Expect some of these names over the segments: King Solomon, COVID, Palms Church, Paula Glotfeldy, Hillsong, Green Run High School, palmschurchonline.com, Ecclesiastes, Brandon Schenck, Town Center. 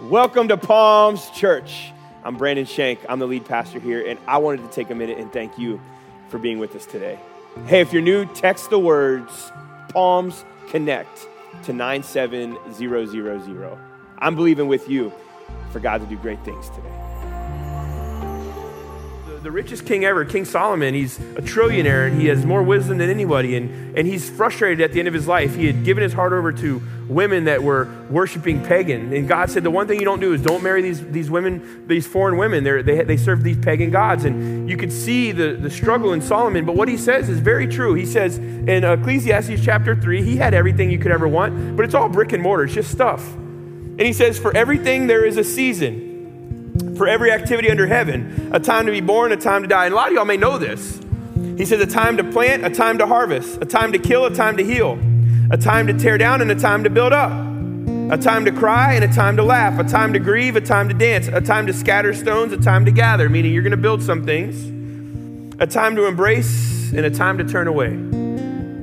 Welcome to Palms Church. I'm Brandon Schenck. I'm the lead pastor here, and I wanted to take a minute and thank you for being with us today. Hey, if you're new, text the words Palms Connect to 97000. I'm believing with you for God to do great things today. The richest king ever, King Solomon, he's a trillionaire, and he has more wisdom than anybody, and he's frustrated at the end of his life. He had given his heart over to women that were worshiping pagan, and God said, the one thing you don't do is don't marry these women, these foreign women. They serve these pagan gods, and you could see the struggle in Solomon, but what he says is very true. He says in Ecclesiastes chapter 3, he had everything you could ever want, but it's all brick and mortar. It's just stuff. And he says, for everything there is a season, for every activity under heaven, a time to be born, a time to die. And a lot of y'all may know this. He says, a time to plant, a time to harvest, a time to kill, a time to heal, a time to tear down and a time to build up, a time to cry and a time to laugh, a time to grieve, a time to dance, a time to scatter stones, a time to gather, meaning you're going to build some things, a time to embrace and a time to turn away.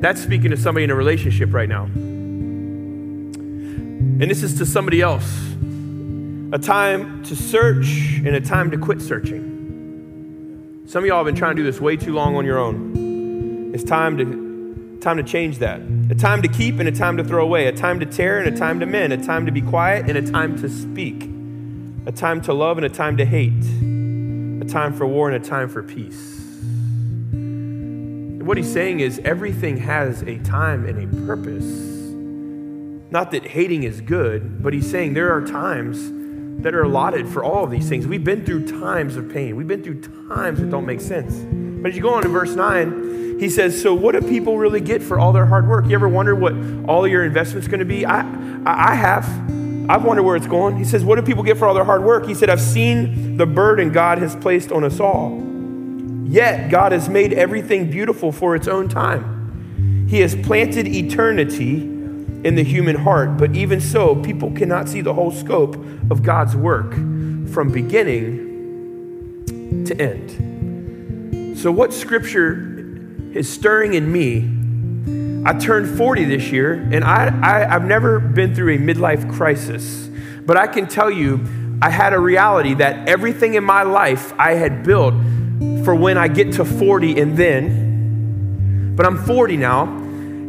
That's speaking to somebody in a relationship right now. And this is to somebody else. A time to search and a time to quit searching. Some of y'all have been trying to do this way too long on your own. It's time to change that. A time to keep and a time to throw away. A time to tear and a time to mend. A time to be quiet and a time to speak. A time to love and a time to hate. A time for war and a time for peace. And what he's saying is everything has a time and a purpose. Not that hating is good, but he's saying there are times that are allotted for all of these things. We've been through times of pain. We've been through times that don't make sense. But as you go on to verse 9, he says, so what do people really get for all their hard work? You ever wonder what all your investment's going to be? I have. I've wondered where it's going. He says, what do people get for all their hard work? He said, I've seen the burden God has placed on us all. Yet God has made everything beautiful for its own time. He has planted eternity in the human heart, but even so, people cannot see the whole scope of God's work from beginning to end. So what scripture is stirring in me, I turned 40 this year, and I've never been through a midlife crisis, but I can tell you, I had a reality that everything in my life I had built for when I get to 40 and then, but I'm 40 now.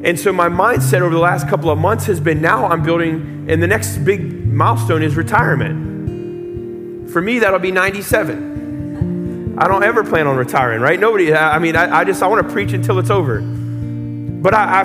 And so my mindset over the last couple of months has been, now I'm building, and the next big milestone is retirement. For me, that'll be 97. I don't ever plan on retiring, right? Nobody, I want to preach until it's over. But I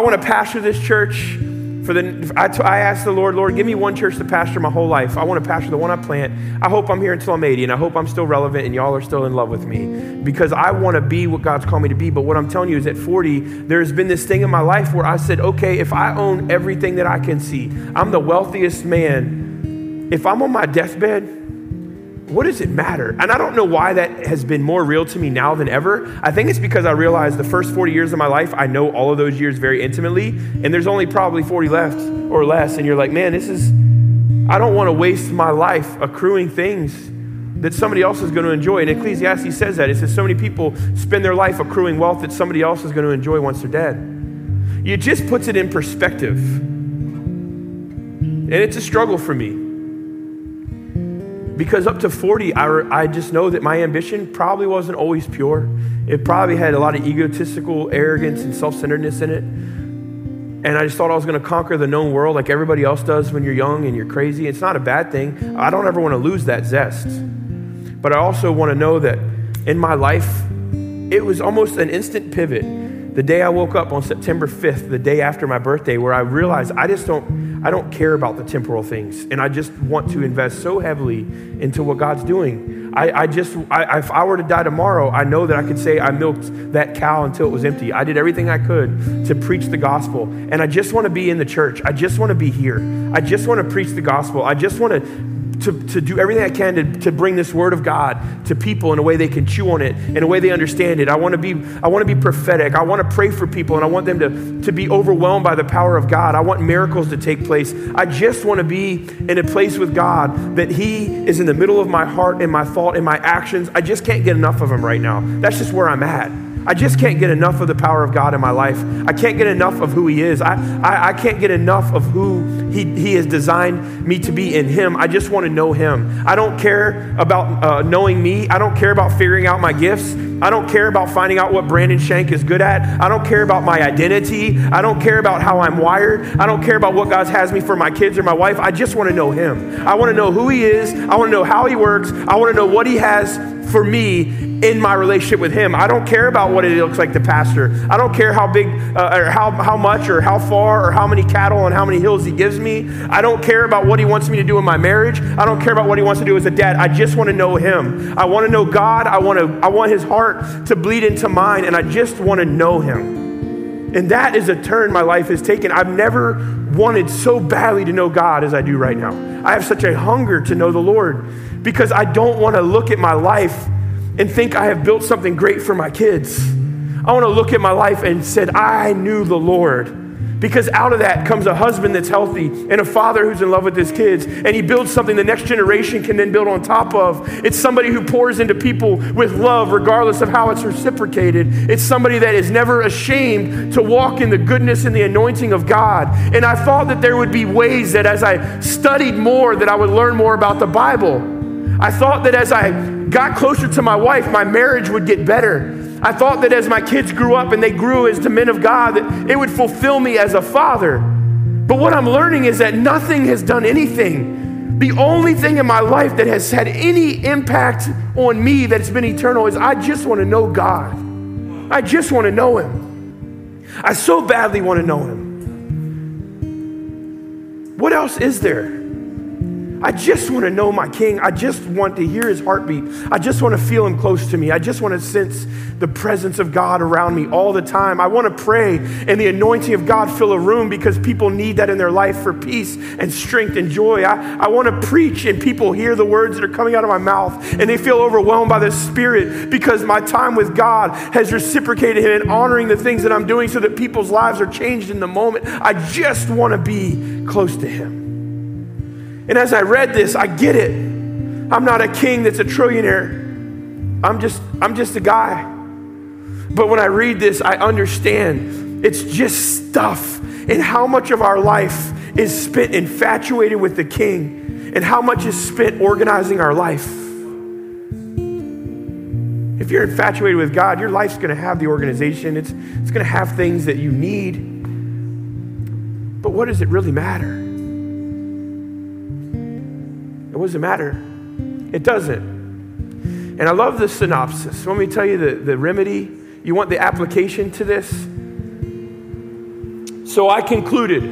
want to pastor this church. I asked the Lord, give me one church to pastor my whole life. I want to pastor the one I plant. I hope I'm here until I'm 80, and I hope I'm still relevant and y'all are still in love with me, because I want to be what God's called me to be. But what I'm telling you is at 40, there's been this thing in my life where I said, okay, if I own everything that I can see, I'm the wealthiest man. If I'm on my deathbed, what does it matter? And I don't know why that has been more real to me now than ever. I think it's because I realized the first 40 years of my life, I know all of those years very intimately, and there's only probably 40 left or less. And you're like, man, I don't want to waste my life accruing things that somebody else is going to enjoy. And Ecclesiastes says that. It says so many people spend their life accruing wealth that somebody else is going to enjoy once they're dead. It just puts it in perspective. And it's a struggle for me. Because up to 40, I just know that my ambition probably wasn't always pure. It probably had a lot of egotistical arrogance and self-centeredness in it. And I just thought I was going to conquer the known world like everybody else does when you're young and you're crazy. It's not a bad thing. I don't ever want to lose that zest. But I also want to know that in my life, it was almost an instant pivot. The day I woke up on September 5th, the day after my birthday, where I realized I don't care about the temporal things, and I just want to invest so heavily into what God's doing. If I were to die tomorrow, I know that I could say I milked that cow until it was empty. I did everything I could to preach the gospel, and I just want to be in the church. I just want to be here. I just want to preach the gospel. I just want to do everything I can to bring this word of God to people in a way they can chew on it, in a way they understand it. I want to be prophetic. I want to pray for people, and I want them to be overwhelmed by the power of God. I want miracles to take place. I just want to be in a place with God that He is in the middle of my heart and my thought and my actions. I just can't get enough of Him right now. That's just where I'm at. I just can't get enough of the power of God in my life. I can't get enough of who he is. I can't get enough of who he has designed me to be in him. I just want to know him. I don't care about knowing me. I don't care about figuring out my gifts. I don't care about finding out what Brandon Schenck is good at. I don't care about my identity. I don't care about how I'm wired. I don't care about what God has me for my kids or my wife. I just want to know him. I want to know who he is. I want to know how he works. I want to know what he has for me in my relationship with him. I don't care about what it looks like to pastor. I don't care how big or how much or how far or how many cattle and how many hills he gives me. I don't care about what he wants me to do in my marriage. I don't care about what he wants to do as a dad. I just want to know him. I want to know God. I want his heart to bleed into mine, and I just want to know him. And that is a turn my life has taken. I've never wanted so badly to know God as I do right now. I have such a hunger to know the Lord because I don't want to look at my life and think I have built something great for my kids. I want to look at my life and said, I knew the Lord, because out of that comes a husband that's healthy and a father who's in love with his kids, and he builds something the next generation can then build on top of. It's somebody who pours into people with love regardless of how it's reciprocated. It's somebody that is never ashamed to walk in the goodness and the anointing of God. And I thought that there would be ways that as I studied more that I would learn more about the Bible. I thought that as I got closer to my wife, my marriage would get better. I thought that as my kids grew up and they grew as the men of God, that it would fulfill me as a father. But what I'm learning is that nothing has done anything. The only thing in my life that has had any impact on me that's been eternal is I just want to know God. I just want to know him. I so badly want to know him. What else is there? I just want to know my King. I just want to hear his heartbeat. I just want to feel him close to me. I just want to sense the presence of God around me all the time. I want to pray and the anointing of God fill a room because people need that in their life for peace and strength and joy. I want to preach and people hear the words that are coming out of my mouth and they feel overwhelmed by the Spirit because my time with God has reciprocated him in honoring the things that I'm doing so that people's lives are changed in the moment. I just want to be close to him. And as I read this, I get it. I'm not a king that's a trillionaire. I'm just a guy. But when I read this, I understand it's just stuff, and how much of our life is spent infatuated with the King and how much is spent organizing our life. If you're infatuated with God, your life's going to have the organization. It's going to have things that you need. But what does it really matter? What does it matter? It doesn't. And I love the synopsis. Let me tell you the remedy. You want the application to this? So I concluded,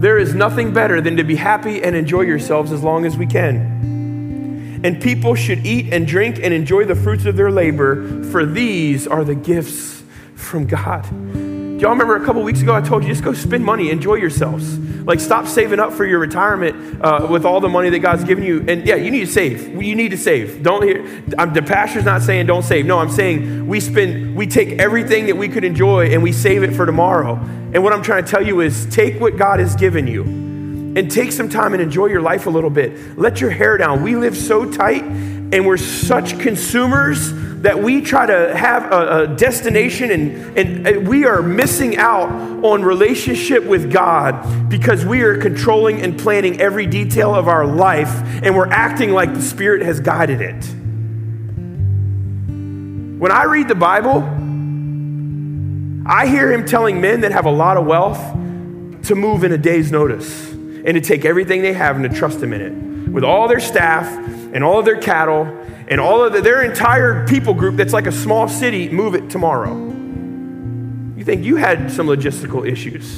there is nothing better than to be happy and enjoy yourselves as long as we can. And people should eat and drink and enjoy the fruits of their labor, for these are the gifts from God. Do y'all remember a couple weeks ago I told you, just go spend money, enjoy yourselves. Like, stop saving up for your retirement with all the money that God's given you. And yeah, you need to save. You need to save. Don't hear, the pastor's not saying don't save. No, I'm saying we take everything that we could enjoy and we save it for tomorrow. And what I'm trying to tell you is take what God has given you and take some time and enjoy your life a little bit. Let your hair down. We live so tight and we're such consumers that we try to have a destination and we are missing out on relationship with God because we are controlling and planning every detail of our life and we're acting like the Spirit has guided it. When I read the Bible, I hear him telling men that have a lot of wealth to move in a day's notice and to take everything they have and to trust him in it with all their staff and all of their cattle and all of their entire people group that's like a small city, move it tomorrow. You think you had some logistical issues.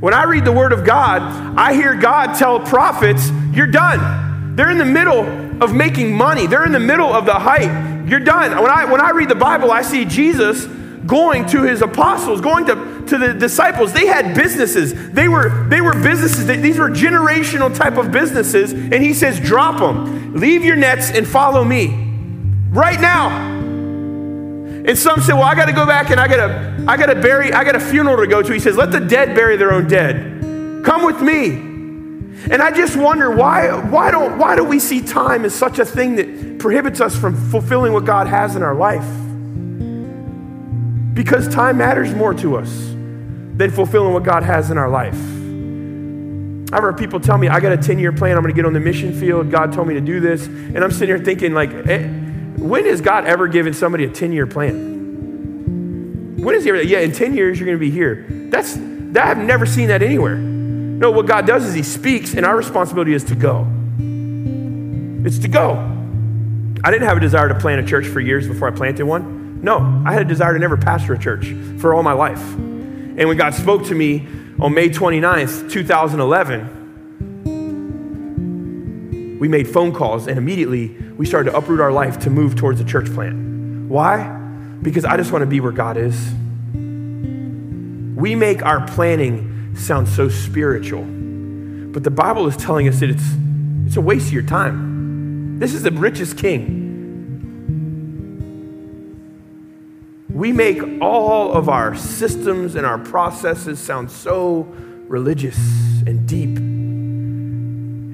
When I read the Word of God, I hear God tell prophets, you're done. They're in the middle of making money. They're in the middle of the hype. You're done. When I read the Bible, I see Jesus going to his apostles, going to the disciples. They had businesses. They were businesses. These were generational type of businesses. And he says, drop them. Leave your nets and follow me right now. And some say, well, I got to go back and I got a funeral to go to. He says, let the dead bury their own dead. Come with me. And I just wonder why do we see time as such a thing that prohibits us from fulfilling what God has in our life? because time matters more to us than fulfilling what God has in our life. I've heard people tell me, I got a 10-year plan. I'm going to get on the mission field. God told me to do this. And I'm sitting here thinking, like, when has God ever given somebody a 10-year plan? When is he ever, yeah, in 10 years, you're going to be here. That I've never seen that anywhere. No, what God does is he speaks, and our responsibility is to go. It's to go. I didn't have a desire to plant a church for years before I planted one. No, I had a desire to never pastor a church for all my life. And when God spoke to me on May 29th, 2011, we made phone calls, and immediately we started to uproot our life to move towards a church plant. Why? Because I just want to be where God is. We make our planning sound so spiritual, but the Bible is telling us that it's a waste of your time. This is the richest king. We make all of our systems and our processes sound so religious and deep.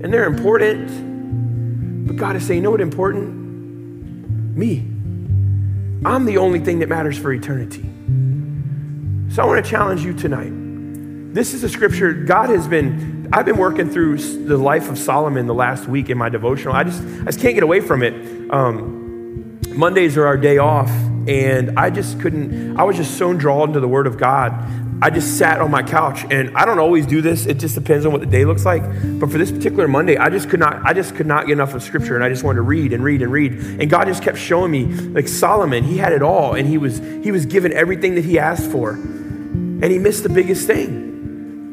And they're important, but God is saying, you know what's important? Me. I'm the only thing that matters for eternity. So I want to challenge you tonight. This is a scripture I've been working through the life of Solomon the last week in my devotional. I just can't get away from it. Mondays are our day off. And I was just so drawn into the Word of God. I just sat on my couch, and I don't always do this. It just depends on what the day looks like. But for this particular Monday, I just could not get enough of Scripture, and I just wanted to read and read and read. And God just kept showing me, like Solomon, he had it all, and he was given everything that he asked for, and he missed the biggest thing.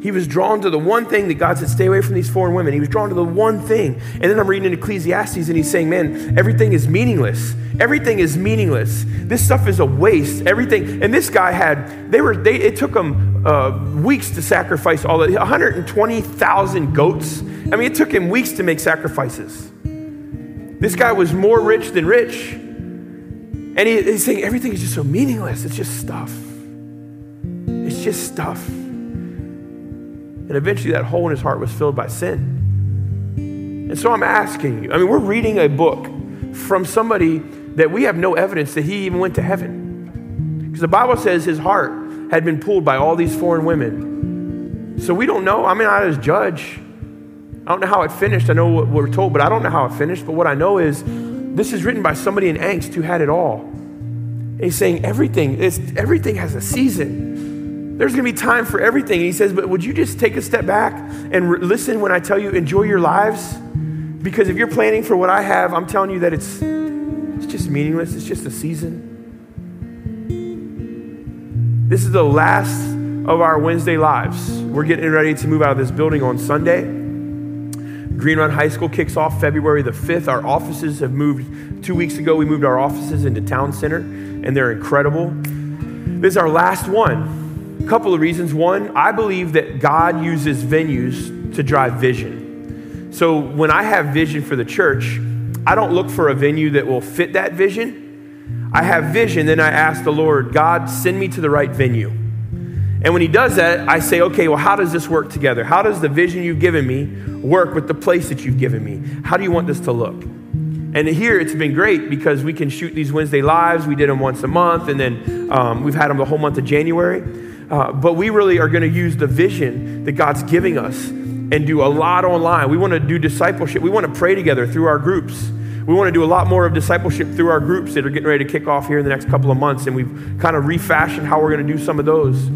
He was drawn to the one thing that God said, stay away from these foreign women. He was drawn to the one thing. And then I'm reading in Ecclesiastes, and he's saying, man, everything is meaningless. Everything is meaningless. This stuff is a waste. Everything. And this guy it took him weeks to sacrifice all that. 120,000 goats. I mean, it took him weeks to make sacrifices. This guy was more rich than rich. And he's saying, everything is just so meaningless. It's just stuff. It's just stuff. And eventually that hole in his heart was filled by sin. And so I'm asking you, I mean, we're reading a book from somebody that we have no evidence that he even went to heaven. Because the Bible says his heart had been pulled by all these foreign women. So we don't know. I mean, I just judge. I don't know how it finished. I know what we're told, but I don't know how it finished. But what I know is this is written by somebody in angst who had it all. And he's saying everything has a season. There's going to be time for everything. And he says, but would you just take a step back and listen when I tell you, enjoy your lives? Because if you're planning for what I have, I'm telling you that it's just meaningless. It's just a season. This is the last of our Wednesday lives. We're getting ready to move out of this building on Sunday. Green Run High School kicks off February the 5th. Our offices have moved. 2 weeks ago, we moved our offices into Town Center, and they're incredible. This is our last one. A couple of reasons. One, I believe that God uses venues to drive vision. So when I have vision for the church, I don't look for a venue that will fit that vision. I have vision, then I ask the Lord, God, send me to the right venue. And when he does that, I say, okay, well, how does this work together? How does the vision you've given me work with the place that you've given me? How do you want this to look? And here it's been great because we can shoot these Wednesday lives. We did them once a month, and then we've had them the whole month of January. But we really are going to use the vision that God's giving us and do a lot online. We want to do discipleship. We want to pray together through our groups. We want to do a lot more of discipleship through our groups that are getting ready to kick off here in the next couple of months. And we've kind of refashioned how we're going to do some of those.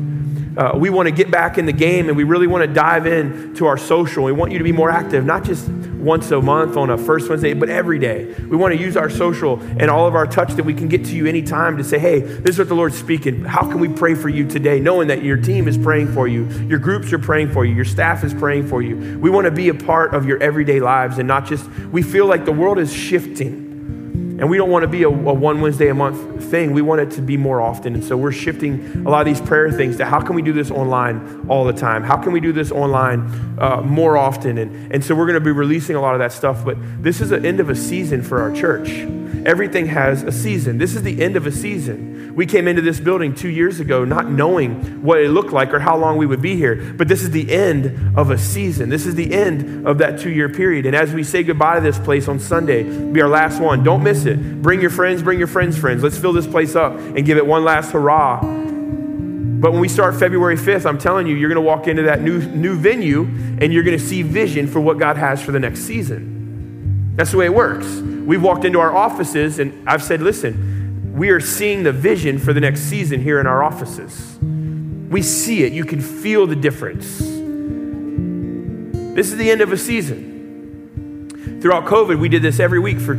We want to get back in the game, and we really want to dive in to our social. We want you to be more active, not just once a month on a first Wednesday, but every day. We want to use our social and all of our touch that we can get to you anytime to say, hey, this is what the Lord's speaking. How can we pray for you today? Knowing that your team is praying for you, your groups are praying for you, your staff is praying for you. We want to be a part of your everyday lives and not just, we feel like the world is shifting. And we don't want to be a one Wednesday a month thing. We want it to be more often. And so we're shifting a lot of these prayer things to how can we do this online all the time? How can we do this online more often? And so we're going to be releasing a lot of that stuff. But this is the end of a season for our church. Everything has a season. This is the end of a season. We came into this building 2 years ago not knowing what it looked like or how long we would be here. But this is the end of a season. This is the end of that 2-year period. And as we say goodbye to this place on Sunday, it'll be our last one. Don't miss it. Bring your friends' friends. Let's fill this place up and give it one last hurrah. But when we start February 5th, I'm telling you, you're going to walk into that new venue and you're going to see vision for what God has for the next season. That's the way it works. We've walked into our offices and I've said, listen, we are seeing the vision for the next season here in our offices. We see it. You can feel the difference. This is the end of a season. Throughout COVID, we did this every week for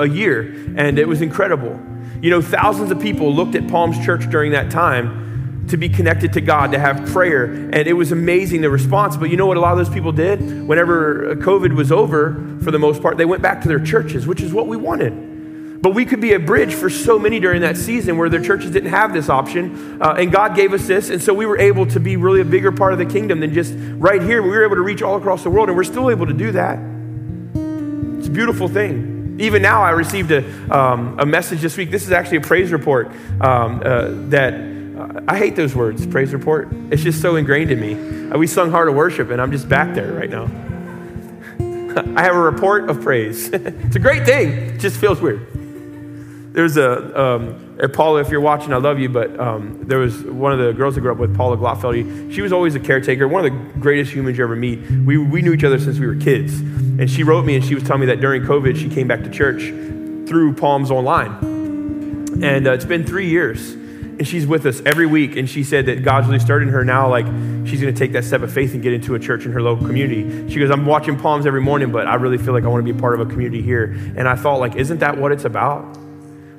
a year, and it was incredible. You know, thousands of people looked at Palms Church during that time to be connected to God, to have prayer. And it was amazing, the response. But you know what a lot of those people did? Whenever COVID was over, for the most part, they went back to their churches, which is what we wanted. But we could be a bridge for so many during that season where their churches didn't have this option. And God gave us this. And so we were able to be really a bigger part of the kingdom than just right here. We were able to reach all across the world, and we're still able to do that. It's a beautiful thing. Even now, I received a message this week. This is actually a praise report I hate those words, praise report. It's just so ingrained in me. We sung Heart of Worship, and I'm just back there right now. I have a report of praise. It's a great thing. It just feels weird. There's Paula, if you're watching, I love you, but there was one of the girls I grew up with, Paula Glotfeldy. She was always a caretaker, one of the greatest humans you ever meet. We knew each other since we were kids, and she wrote me, and she was telling me that during COVID, she came back to church through Palms Online, and it's been 3 years. And she's with us every week. And she said that God's really started her now. Like, she's going to take that step of faith and get into a church in her local community. She goes, I'm watching Palms every morning, but I really feel like I want to be a part of a community here. And I thought, like, isn't that what it's about?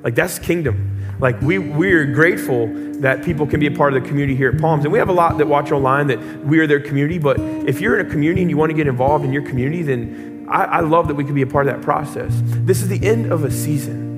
Like, that's kingdom. Like, we're grateful that people can be a part of the community here at Palms. And we have a lot that watch online that we are their community. But if you're in a community and you want to get involved in your community, then I love that we can be a part of that process. This is the end of a season.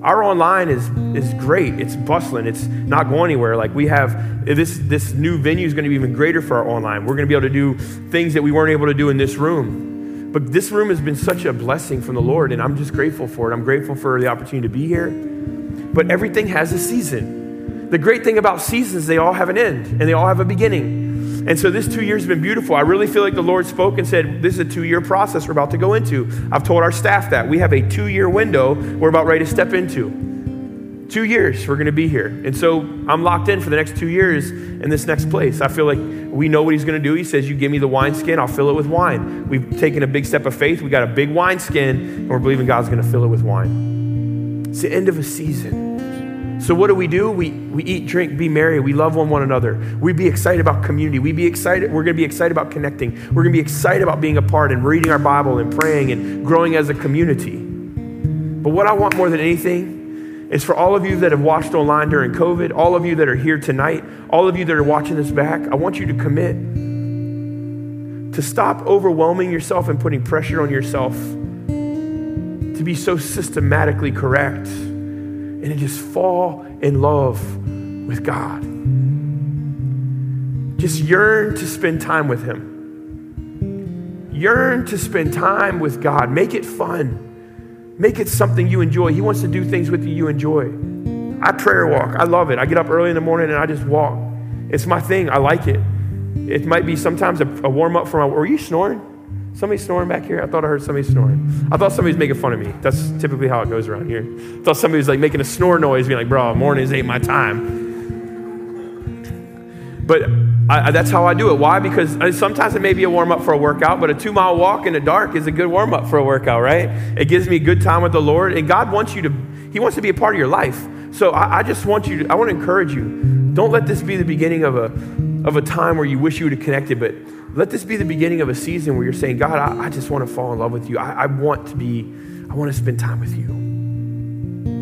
Our online is great. It's bustling. It's not going anywhere. Like, we have this new venue is going to be even greater for our online. We're going to be able to do things that we weren't able to do in this room. But this room has been such a blessing from the Lord, and I'm just grateful for it. I'm grateful for the opportunity to be here. But everything has a season. The great thing about seasons, they all have an end and they all have a beginning. And so this 2 years has been beautiful. I really feel like the Lord spoke and said, this is a 2-year process we're about to go into. I've told our staff that. We have a 2-year window we're about ready to step into. 2 years we're going to be here. And so I'm locked in for the next 2 years in this next place. I feel like we know what he's going to do. He says, you give me the wineskin, I'll fill it with wine. We've taken a big step of faith. We got a big wineskin, and we're believing God's going to fill it with wine. It's the end of a season. So what do? We eat, drink, be merry. We love one another. We be excited about community. We're going to be excited about connecting. We're going to be excited about being a part and reading our Bible and praying and growing as a community. But what I want more than anything is for all of you that have watched online during COVID, all of you that are here tonight, all of you that are watching this back, I want you to commit to stop overwhelming yourself and putting pressure on yourself to be so systematically correct, and just fall in love with God. Just yearn to spend time with him. Yearn to spend time with God. Make it fun. Make it something you enjoy. He wants to do things with you enjoy. I prayer walk. I love it. I get up early in the morning and I just walk. It's my thing. I like it. It might be sometimes a warm up for my, were you snoring? Somebody snoring back here? I thought I heard somebody snoring. I thought somebody was making fun of me. That's typically how it goes around here. I thought somebody was like making a snore noise, being like, bro, mornings ain't my time. But that's how I do it. Why? Because sometimes it may be a warm-up for a workout, but a 2-mile walk in the dark is a good warm-up for a workout, right? It gives me a good time with the Lord. And God wants you to, he wants to be a part of your life. So I want to encourage you. Don't let this be the beginning of a time where you wish you would have connected, but let this be the beginning of a season where you're saying, God, I just want to fall in love with you. I want to spend time with you.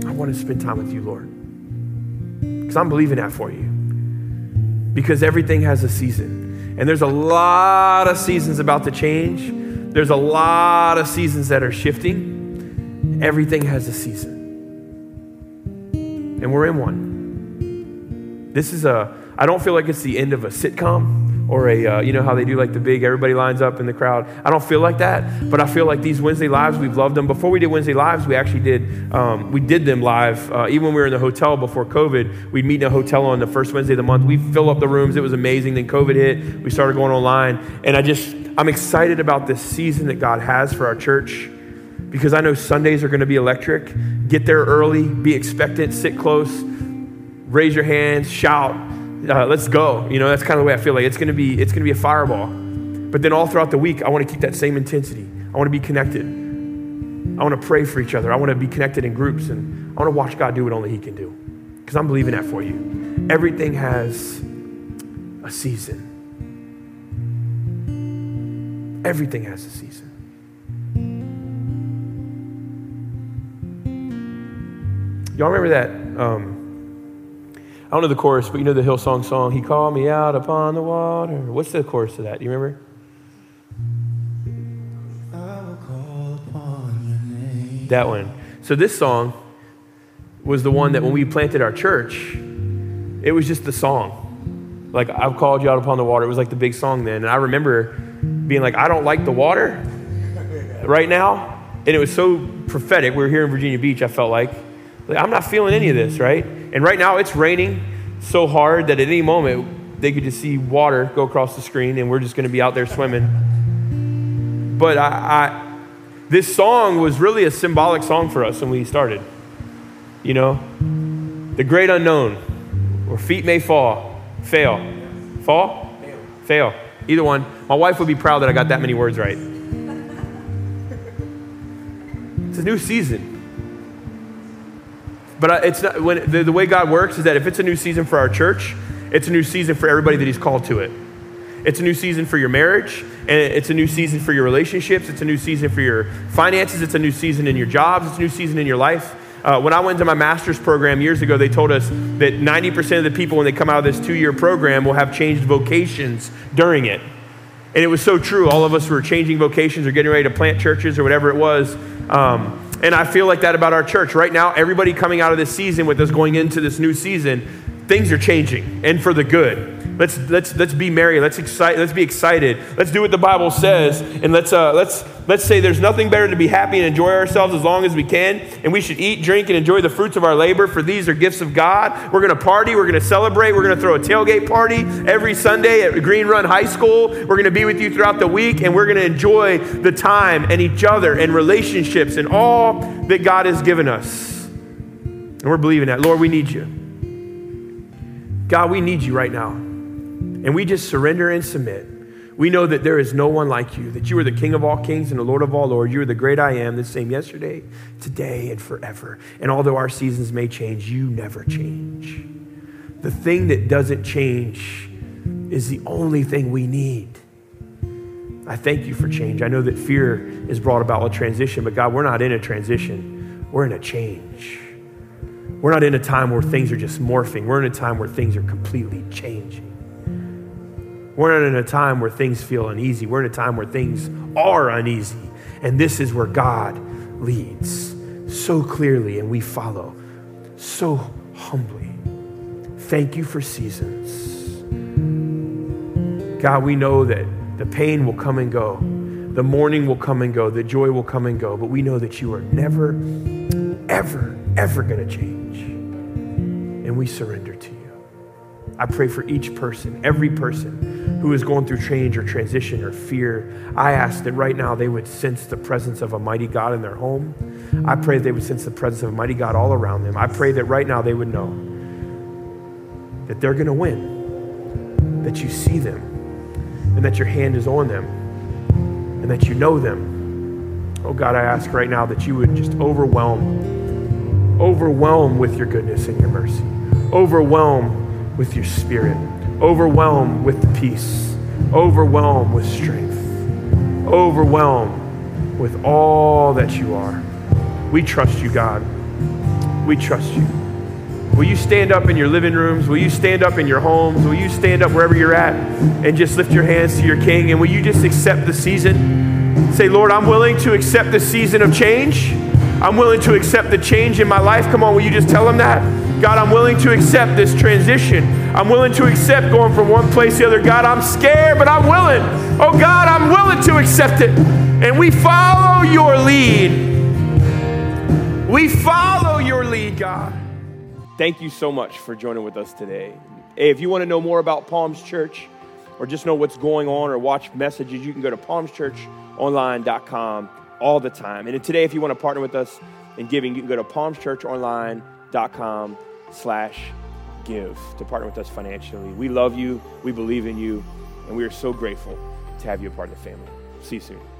I want to spend time with you, Lord. Because I'm believing that for you. Because everything has a season. And there's a lot of seasons about to change. There's a lot of seasons that are shifting. Everything has a season. And we're in one. This is I don't feel like it's the end of a sitcom or you know how they do like the big, everybody lines up in the crowd. I don't feel like that, but I feel like these Wednesday Lives, we've loved them. Before we did Wednesday Lives, we actually did them live. Even when we were in the hotel before COVID, we'd meet in a hotel on the first Wednesday of the month. We'd fill up the rooms. It was amazing. Then COVID hit. We started going online. And I'm excited about this season that God has for our church, because I know Sundays are going to be electric. Get there early, be expectant, sit close, raise your hands, shout. let's go. You know, that's kind of the way I feel like it's gonna be a fireball. But then all throughout the week, I want to keep that same intensity. I want to be connected. I want to pray for each other. I want to be connected in groups, and I want to watch God do what only He can do, because I'm believing that for you. Everything has a season. Everything has a season. Y'all remember that? I don't know the chorus, but you know the Hillsong song, He Called Me Out Upon the Water. What's the chorus of that? Do you remember? I will call upon your name. That one. So this song was the one that when we planted our church, it was just the song. Like, I've called you out upon the water. It was like the big song then. And I remember being like, I don't like the water right now. And it was so prophetic. We were here in Virginia Beach, I felt like I'm not feeling any of this, right? And right now it's raining so hard that at any moment they could just see water go across the screen, and we're just going to be out there swimming. But this song was really a symbolic song for us when we started. You know, the great unknown, where feet may fail. Either one. My wife would be proud that I got that many words right. It's a new season. But it's not, when the way God works is that if it's a new season for our church, it's a new season for everybody that He's called to it. It's a new season for your marriage, and it's a new season for your relationships. It's a new season for your finances. It's a new season in your jobs. It's a new season in your life. When I went to my master's program years ago, they told us that 90% of the people, when they come out of this 2-year program, will have changed vocations during it. And it was so true. All of us were changing vocations or getting ready to plant churches or whatever it was. And I feel like that about our church. Right now, everybody coming out of this season with us going into this new season, things are changing, and for the good. Let's be merry. Let's be excited. Let's do what the Bible says, and let's say there's nothing better to be happy and enjoy ourselves as long as we can, and we should eat, drink, and enjoy the fruits of our labor, for these are gifts of God. We're going to party. We're going to celebrate. We're going to throw a tailgate party every Sunday at Green Run High School. We're going to be with you throughout the week, and we're going to enjoy the time and each other and relationships and all that God has given us. And we're believing that. Lord, we need you. God, we need you right now. And we just surrender and submit. We know that there is no one like you, that you are the King of all kings and the Lord of all lords. You are the great I am, the same yesterday, today, and forever. And although our seasons may change, you never change. The thing that doesn't change is the only thing we need. I thank you for change. I know that fear is brought about with transition, but God, we're not in a transition. We're in a change. We're not in a time where things are just morphing. We're in a time where things are completely changing. We're not in a time where things feel uneasy. We're in a time where things are uneasy. And this is where God leads so clearly, and we follow so humbly. Thank you for seasons. God, we know that the pain will come and go. The mourning will come and go. The joy will come and go. But we know that you are never, ever, ever going to change. And we surrender to you. I pray for each person, every person who is going through change or transition or fear. I ask that right now they would sense the presence of a mighty God in their home. I pray they would sense the presence of a mighty God all around them. I pray that right now they would know that they're going to win, that you see them, and that your hand is on them, and that you know them. Oh God, I ask right now that you would just overwhelm with your goodness and your mercy. Overwhelm with your spirit, overwhelmed with peace, overwhelmed with strength, overwhelmed with all that you are. We trust you, God. We trust you. Will you stand up in your living rooms? Will you stand up in your homes? Will you stand up wherever you're at and just lift your hands to your King? And will you just accept the season? Say, Lord, I'm willing to accept the season of change. I'm willing to accept the change in my life. Come on, will you just tell him that? God, I'm willing to accept this transition. I'm willing to accept going from one place to the other. God, I'm scared, but I'm willing. Oh, God, I'm willing to accept it. And we follow your lead. We follow your lead, God. Thank you so much for joining with us today. Hey, if you want to know more about Palms Church or just know what's going on or watch messages, you can go to palmschurchonline.com all the time. And today, if you want to partner with us in giving, you can go to palmschurchonline.com/give. give, to partner with us financially. We love you, we believe in you, and we are so grateful to have you a part of the family. See you soon.